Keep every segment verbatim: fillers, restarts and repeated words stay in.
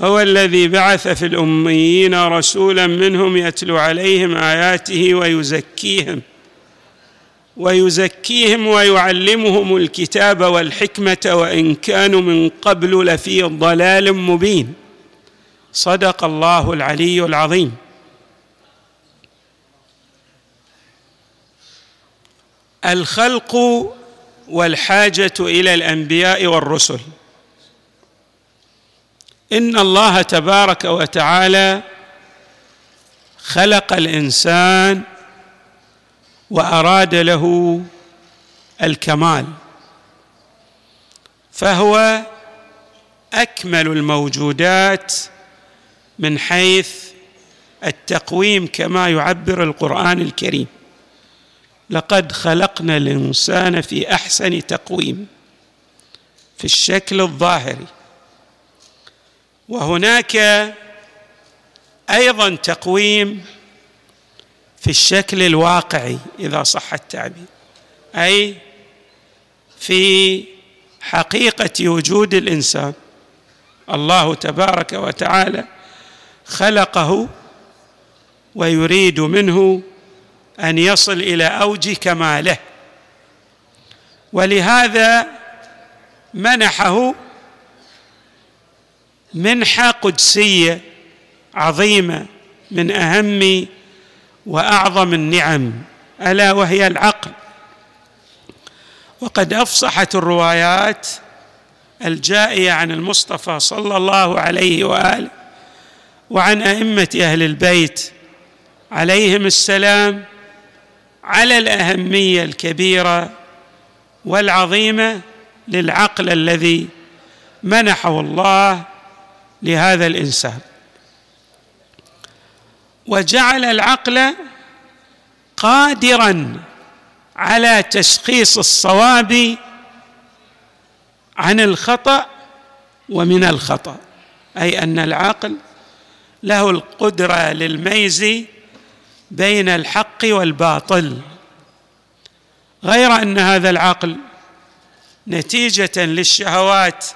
هو الذي بعث في الأميين رسولا منهم يتلو عليهم آياته ويزكيهم ويزكيهم ويعلمهم الكتاب والحكمة وإن كانوا من قبل لفي ضلال مبين. صدق الله العلي العظيم. الخلق والحاجة إلى الأنبياء والرسل. إن الله تبارك وتعالى خلق الإنسان وأراد له الكمال، فهو أكمل الموجودات من حيث التقويم، كما يعبر القرآن الكريم: لقد خلقنا الإنسان في أحسن تقويم، في الشكل الظاهري. وهناك أيضاً تقويم في الشكل الواقعي إذا صح التعبير، أي في حقيقة وجود الإنسان. الله تبارك وتعالى خلقه ويريد منه أن يصل إلى أوج كماله، ولهذا منحه منحة قدسية عظيمة من أهم وأعظم النعم، ألا وهي العقل. وقد أفصحت الروايات الجائية عن المصطفى صلى الله عليه وآله وعن أئمة أهل البيت عليهم السلام على الأهمية الكبيرة والعظيمة للعقل الذي منحه الله لهذا الإنسان، وجعل العقل قادراً على تشخيص الصواب عن الخطأ ومن الخطأ، أي أن العقل له القدرة للميز بين الحق والباطل. غير أن هذا العقل نتيجة للشهوات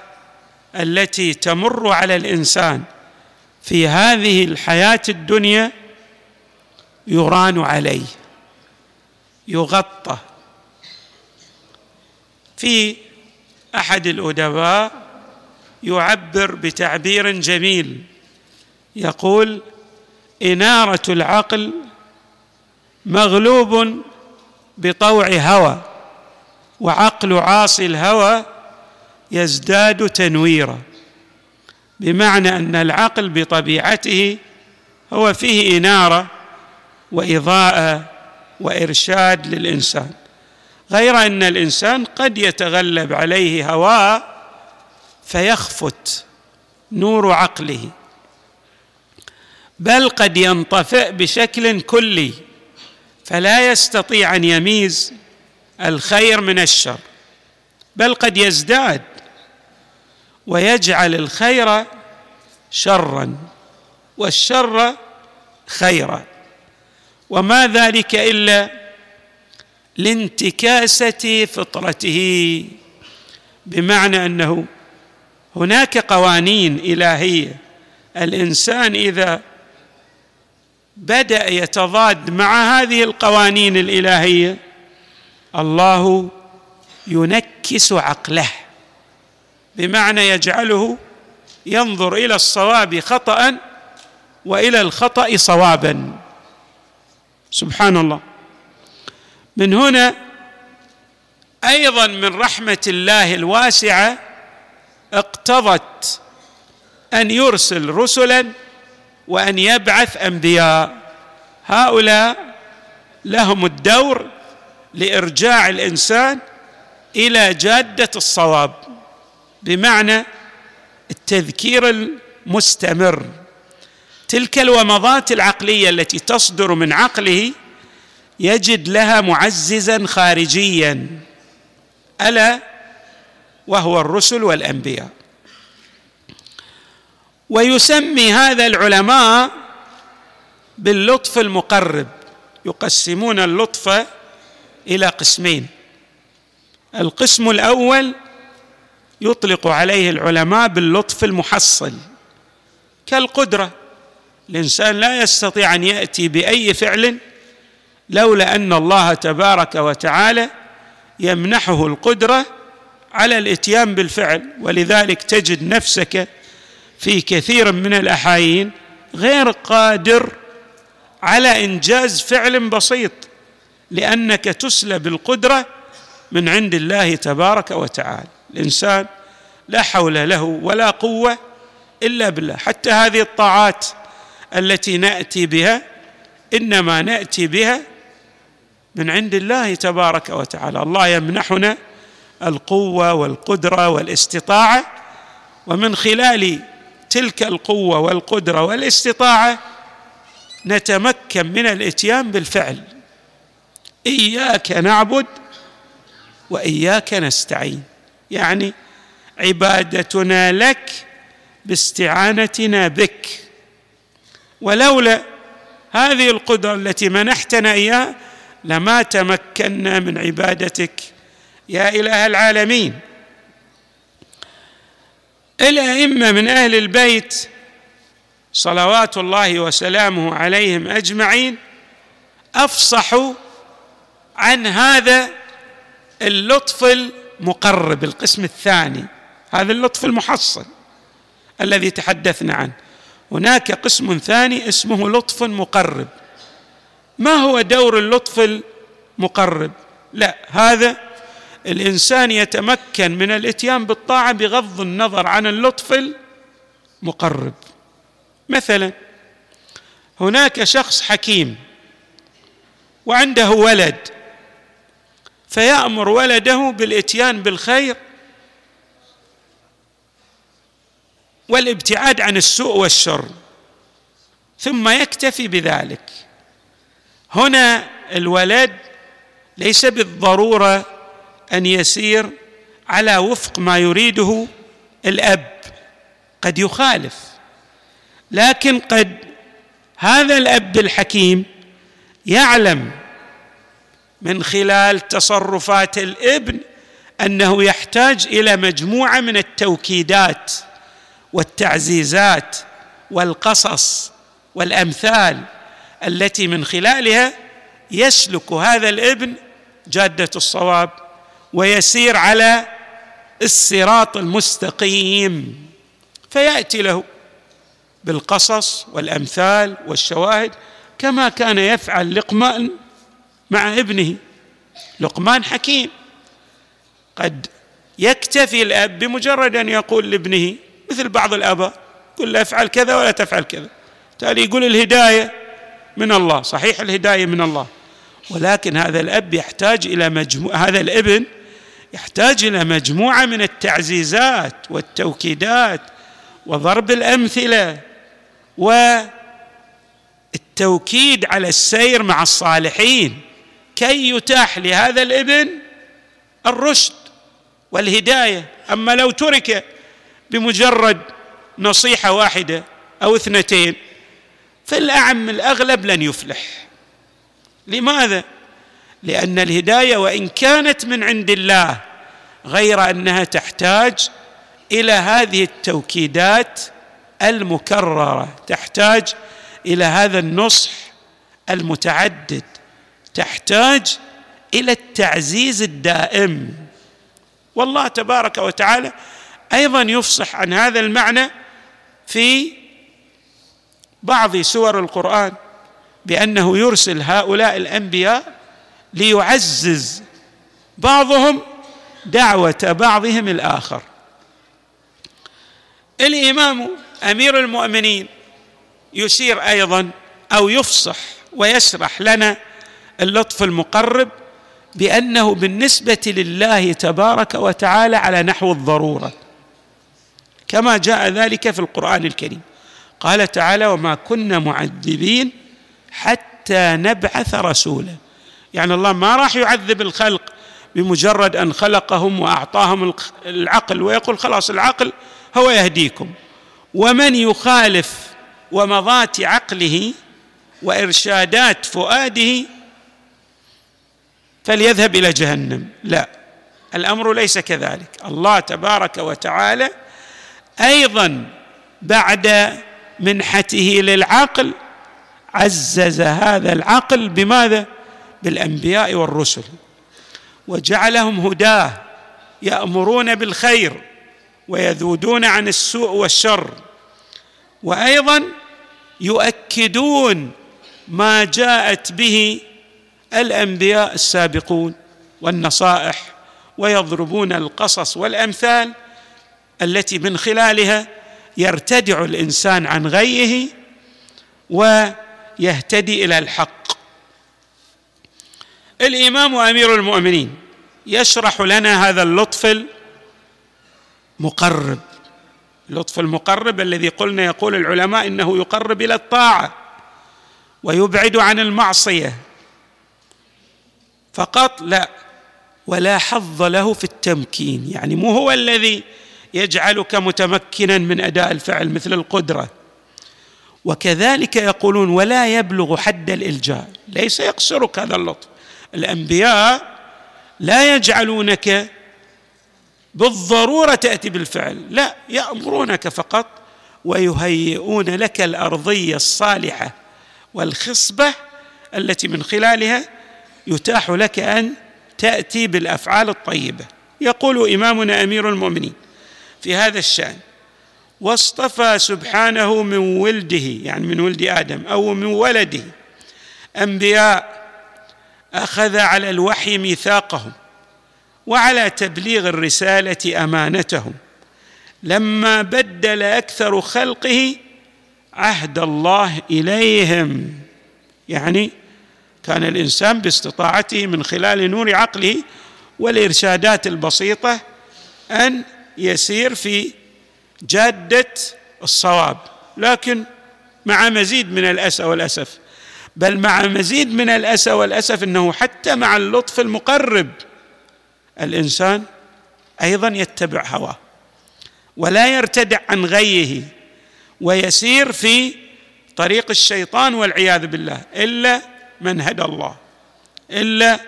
التي تمر على الإنسان في هذه الحياة الدنيا يران عليه، يغطى. في أحد الأدباء يعبر بتعبير جميل، يقول: إنارة العقل مغلوب بطوع هوى، وعقل عاصي الهوى يزداد تنويرا. بمعنى أن العقل بطبيعته هو فيه إنارة وإضاءة وإرشاد للإنسان، غير أن الإنسان قد يتغلب عليه هواه فيخفت نور عقله، بل قد ينطفئ بشكل كلي فلا يستطيع أن يميز الخير من الشر، بل قد يزداد ويجعل الخير شراً والشر خيراً، وما ذلك إلا لانتكاسة فطرته. بمعنى أنه هناك قوانين إلهية، الإنسان إذا بدأ يتضاد مع هذه القوانين الإلهية الله ينكس عقله، بمعنى يجعله ينظر إلى الصواب خطأ وإلى الخطأ صوابا. سبحان الله. من هنا أيضا من رحمة الله الواسعة اقتضت أن يرسل رسلا وأن يبعث أنبياء، هؤلاء لهم الدور لإرجاع الإنسان إلى جادة الصواب، بمعنى التذكير المستمر. تلك الومضات العقلية التي تصدر من عقله يجد لها معززاً خارجياً، ألا وهو الرسل والأنبياء. ويسمي هذا العلماء باللطف المقرب. يقسمون اللطف إلى قسمين: القسم الأول يطلق عليه العلماء باللطف المحصل كالقدرة، الإنسان لا يستطيع أن يأتي بأي فعل لولا أن الله تبارك وتعالى يمنحه القدرة على الإتيان بالفعل، ولذلك تجد نفسك في كثير من الأحايين غير قادر على إنجاز فعل بسيط، لأنك تسلب القدرة من عند الله تبارك وتعالى. الإنسان لا حول له ولا قوة إلا بالله. حتى هذه الطاعات التي نأتي بها إنما نأتي بها من عند الله تبارك وتعالى، الله يمنحنا القوة والقدرة والاستطاعة، ومن خلال تلك القوة والقدرة والاستطاعة نتمكن من الإتيان بالفعل. إياك نعبد وإياك نستعين، يعني عبادتنا لك باستعانتنا بك، ولولا هذه القدرة التي منحتنا إياها لما تمكنا من عبادتك يا إله العالمين. الأئمة من أهل البيت صلوات الله وسلامه عليهم أجمعين أفصحوا عن هذا اللطف المقرب، القسم الثاني، هذا اللطف المحصن الذي تحدثنا عنه. هناك قسم ثاني اسمه لطف مقرب. ما هو دور اللطف المقرب؟ لا، هذا الإنسان يتمكن من الإتيان بالطاعة بغض النظر عن اللطف المقرب. مثلا هناك شخص حكيم وعنده ولد، فيأمر ولده بالإتيان بالخير والابتعاد عن السوء والشر، ثم يكتفي بذلك. هنا الولد ليس بالضرورة أن يسير على وفق ما يريده الأب، قد يخالف، لكن قد هذا الأب الحكيم يعلم من خلال تصرفات الابن أنه يحتاج إلى مجموعة من التوكيدات والتعزيزات والقصص والأمثال التي من خلالها يسلك هذا الابن جادة الصواب ويسير على الصراط المستقيم، فيأتي له بالقصص والأمثال والشواهد كما كان يفعل لقمان مع ابنه. لقمان حكيم، قد يكتفي الأب بمجرد أن يقول لابنه، مثل بعض الآباء يقول له افعل كذا ولا تفعل كذا، تالي يقول الهداية من الله، صحيح الهداية من الله، ولكن هذا الأب يحتاج إلى مجموعة، هذا الابن يحتاج إلى مجموعة من التعزيزات والتوكيدات وضرب الأمثلة والتوكيد على السير مع الصالحين كي يتاح لهذا الابن الرشد والهداية. أما لو ترك بمجرد نصيحة واحدة أو اثنتين فالأعم الأغلب لن يفلح. لماذا؟ لأن الهداية وإن كانت من عند الله غير أنها تحتاج إلى هذه التوكيدات المكررة، تحتاج إلى هذا النصح المتعدد، تحتاج إلى التعزيز الدائم. والله تبارك وتعالى أيضا يفصح عن هذا المعنى في بعض سور القرآن بأنه يرسل هؤلاء الأنبياء ليعزز بعضهم دعوة بعضهم الآخر. الإمام أمير المؤمنين يشير أيضا أو يفصح ويشرح لنا اللطف المقرب بأنه بالنسبة لله تبارك وتعالى على نحو الضرورة، كما جاء ذلك في القرآن الكريم. قال تعالى: وما كنا معذبين حتى نبعث رسولا. يعني الله ما راح يعذب الخلق بمجرد أن خلقهم وأعطاهم العقل ويقول خلاص العقل هو يهديكم. ومن يخالف ومضات عقله وإرشادات فؤاده فليذهب إلى جهنم. لا، الأمر ليس كذلك. الله تبارك وتعالى أيضا بعد منحته للعقل عزز هذا العقل بماذا؟ بالأنبياء والرسل، وجعلهم هداه يأمرون بالخير ويذودون عن السوء والشر، وأيضا يؤكدون ما جاءت به الأنبياء السابقون والنصائح، ويضربون القصص والأمثال التي من خلالها يرتدع الإنسان عن غيه ويهتدي إلى الحق. الإمام أمير المؤمنين يشرح لنا هذا اللطف المقرب، اللطف المقرب الذي قلنا يقول العلماء إنه يقرب إلى الطاعة ويبعد عن المعصية فقط، لا ولا حظ له في التمكين، يعني مو هو الذي يجعلك متمكنا من أداء الفعل مثل القدرة. وكذلك يقولون ولا يبلغ حد الإلجاء، ليس يقصرك هذا اللطف. الأنبياء لا يجعلونك بالضرورة تأتي بالفعل، لا، يأمرونك فقط ويهيئون لك الأرضية الصالحة والخصبة التي من خلالها يتاح لك أن تأتي بالأفعال الطيبة. يقول إمامنا أمير المؤمنين في هذا الشأن: واصطفى سبحانه من ولده، يعني من ولد آدم أو من ولده، أنبياء أخذ على الوحي ميثاقهم وعلى تبليغ الرسالة أمانتهم، لما بدل أكثر خلقه عهد الله إليهم. يعني كان الإنسان باستطاعته من خلال نور عقله والإرشادات البسيطة أن يسير في جادة الصواب، لكن مع مزيد من الأسى والأسف، بل مع مزيد من الأسى والأسف أنه حتى مع اللطف المقرب الإنسان أيضا يتبع هواه ولا يرتدع عن غيه ويسير في طريق الشيطان والعياذ بالله، إلا من هدى الله، إلا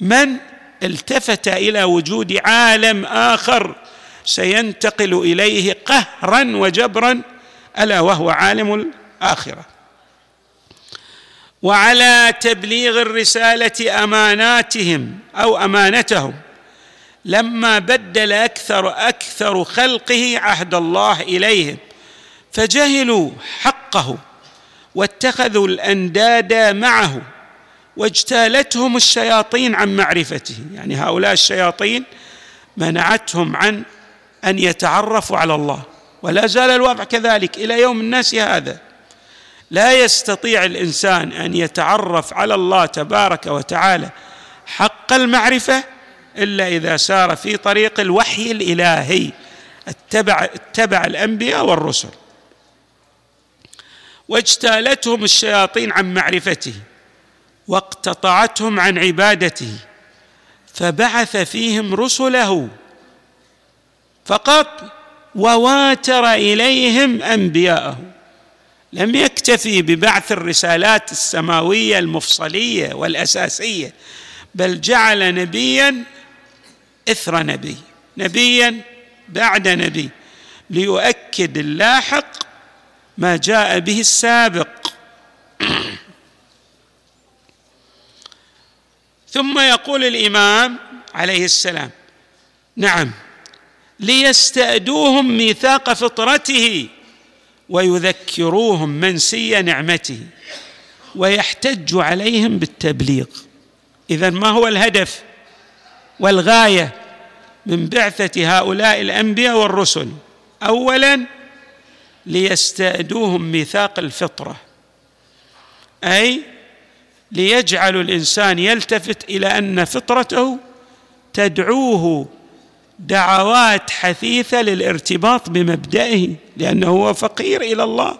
من التفت إلى وجود عالم آخر سينتقل إليه قهرا وجبرا، ألا وهو عالم الآخرة. وعلى تبليغ الرسالة أماناتهم أو أمانتهم، لما بدل أكثر أكثر خلقه عهد الله إليهم فجهلوا حقه واتخذوا الأنداد معه واجتالتهم الشياطين عن معرفته. يعني هؤلاء الشياطين منعتهم عن أن يتعرفوا على الله، ولا زال الوضع كذلك إلى يوم الناس هذا، لا يستطيع الإنسان أن يتعرف على الله تبارك وتعالى حق المعرفة إلا إذا سار في طريق الوحي الإلهي، اتبع, اتبع الأنبياء والرسل. واجتالتهم الشياطين عن معرفته واقتطعتهم عن عبادته، فبعث فيهم رسله فقط وواتر إليهم أنبياءه. لم يكتفي ببعث الرسالات السماوية المفصلية والأساسية، بل جعل نبيا إثر نبي، نبيا بعد نبي، ليؤكد اللاحق ما جاء به السابق. ثم يقول الإمام عليه السلام: نعم، ليستأدوهم ميثاق فطرته ويذكروهم منسي نعمته ويحتج عليهم بالتبليغ. إذن ما هو الهدف والغاية من بعثة هؤلاء الأنبياء والرسل؟ أولا ليستأدوهم ميثاق الفطرة، أي ليجعل الإنسان يلتفت إلى أن فطرته تدعوه دعوات حثيثة للارتباط بمبدئه، لأنه هو فقير إلى الله،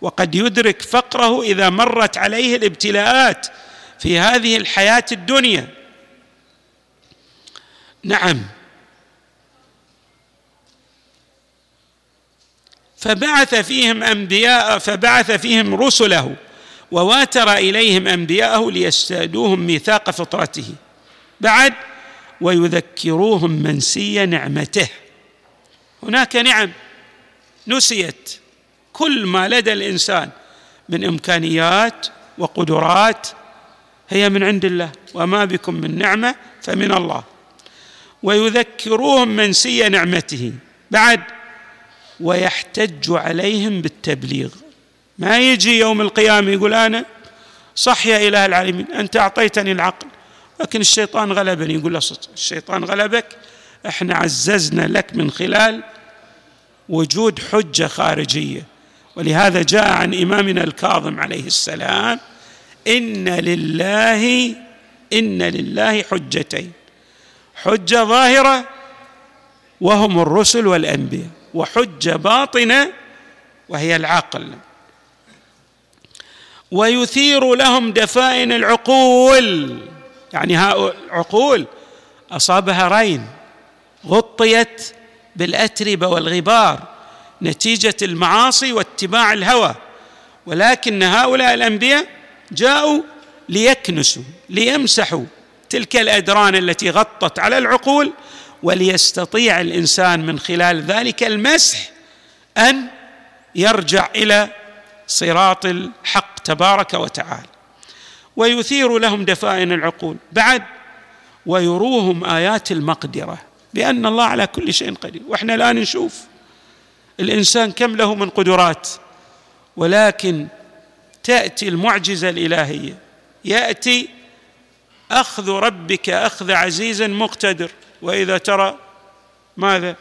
وقد يدرك فقره إذا مرت عليه الابتلاءات في هذه الحياة الدنيا. نعم، فبعث فيهم أنبياء فبعث فيهم رسله وواتر إليهم أنبياءه ليستادوهم ميثاق فطرته، بعد ويذكروهم منسي نعمته. هناك نعم نسيت، كل ما لدى الإنسان من إمكانيات وقدرات هي من عند الله، وما بكم من نعمة فمن الله. ويذكروهم منسي نعمته، بعد ويحتج عليهم بالتبليغ. ما يجي يوم القيامة يقول أنا صح يا إله العالمين، أنت أعطيتني العقل لكن الشيطان غلبني. يقول له صدق، الشيطان غلبك، احنا عززنا لك من خلال وجود حجة خارجية. ولهذا جاء عن إمامنا الكاظم عليه السلام: إن لله إن لله حجتين، حجة ظاهرة وهم الرسل والأنبياء، وحجة باطنة وهي العقل. ويثير لهم دفائن العقول، يعني عقول أصابها رين، غطيت بالأتربة والغبار نتيجة المعاصي واتباع الهوى، ولكن هؤلاء الأنبياء جاءوا ليكنسوا ليمسحوا تلك الأدران التي غطت على العقول، وليستطيع الإنسان من خلال ذلك المسح أن يرجع إلى صراط الحق تبارك وتعالى. ويثير لهم دفائن العقول، بعد ويروهم آيات المقدرة، بأن الله على كل شيء قدير. وإحنا الآن نشوف الإنسان كم له من قدرات، ولكن تأتي المعجزة الإلهية، يأتي أخذ ربك أخذ عزيز مقتدر. وإذا ترى ماذا؟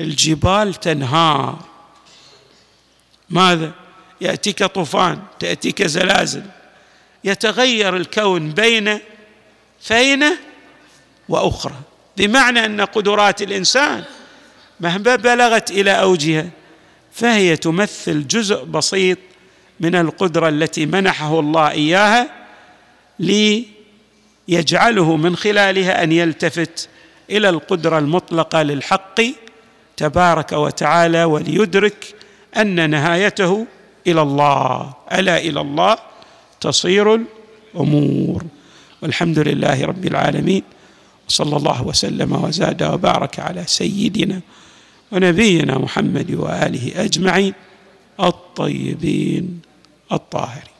الجبال تنهار، ماذا؟ يأتيك طوفان، تأتيك زلازل، يتغير الكون بين فينة وأخرى، بمعنى أن قدرات الإنسان مهما بلغت إلى أوجها فهي تمثل جزء بسيط من القدرة التي منحه الله إياها، ليجعله من خلالها أن يلتفت إلى القدرة المطلقة للحق تبارك وتعالى، وليدرك أن نهايته إلى الله، ألا إلى الله تصير الأمور. والحمد لله رب العالمين، صلى الله وسلم وزاد وبارك على سيدنا ونبينا محمد وآله أجمعين الطيبين الطاهرين.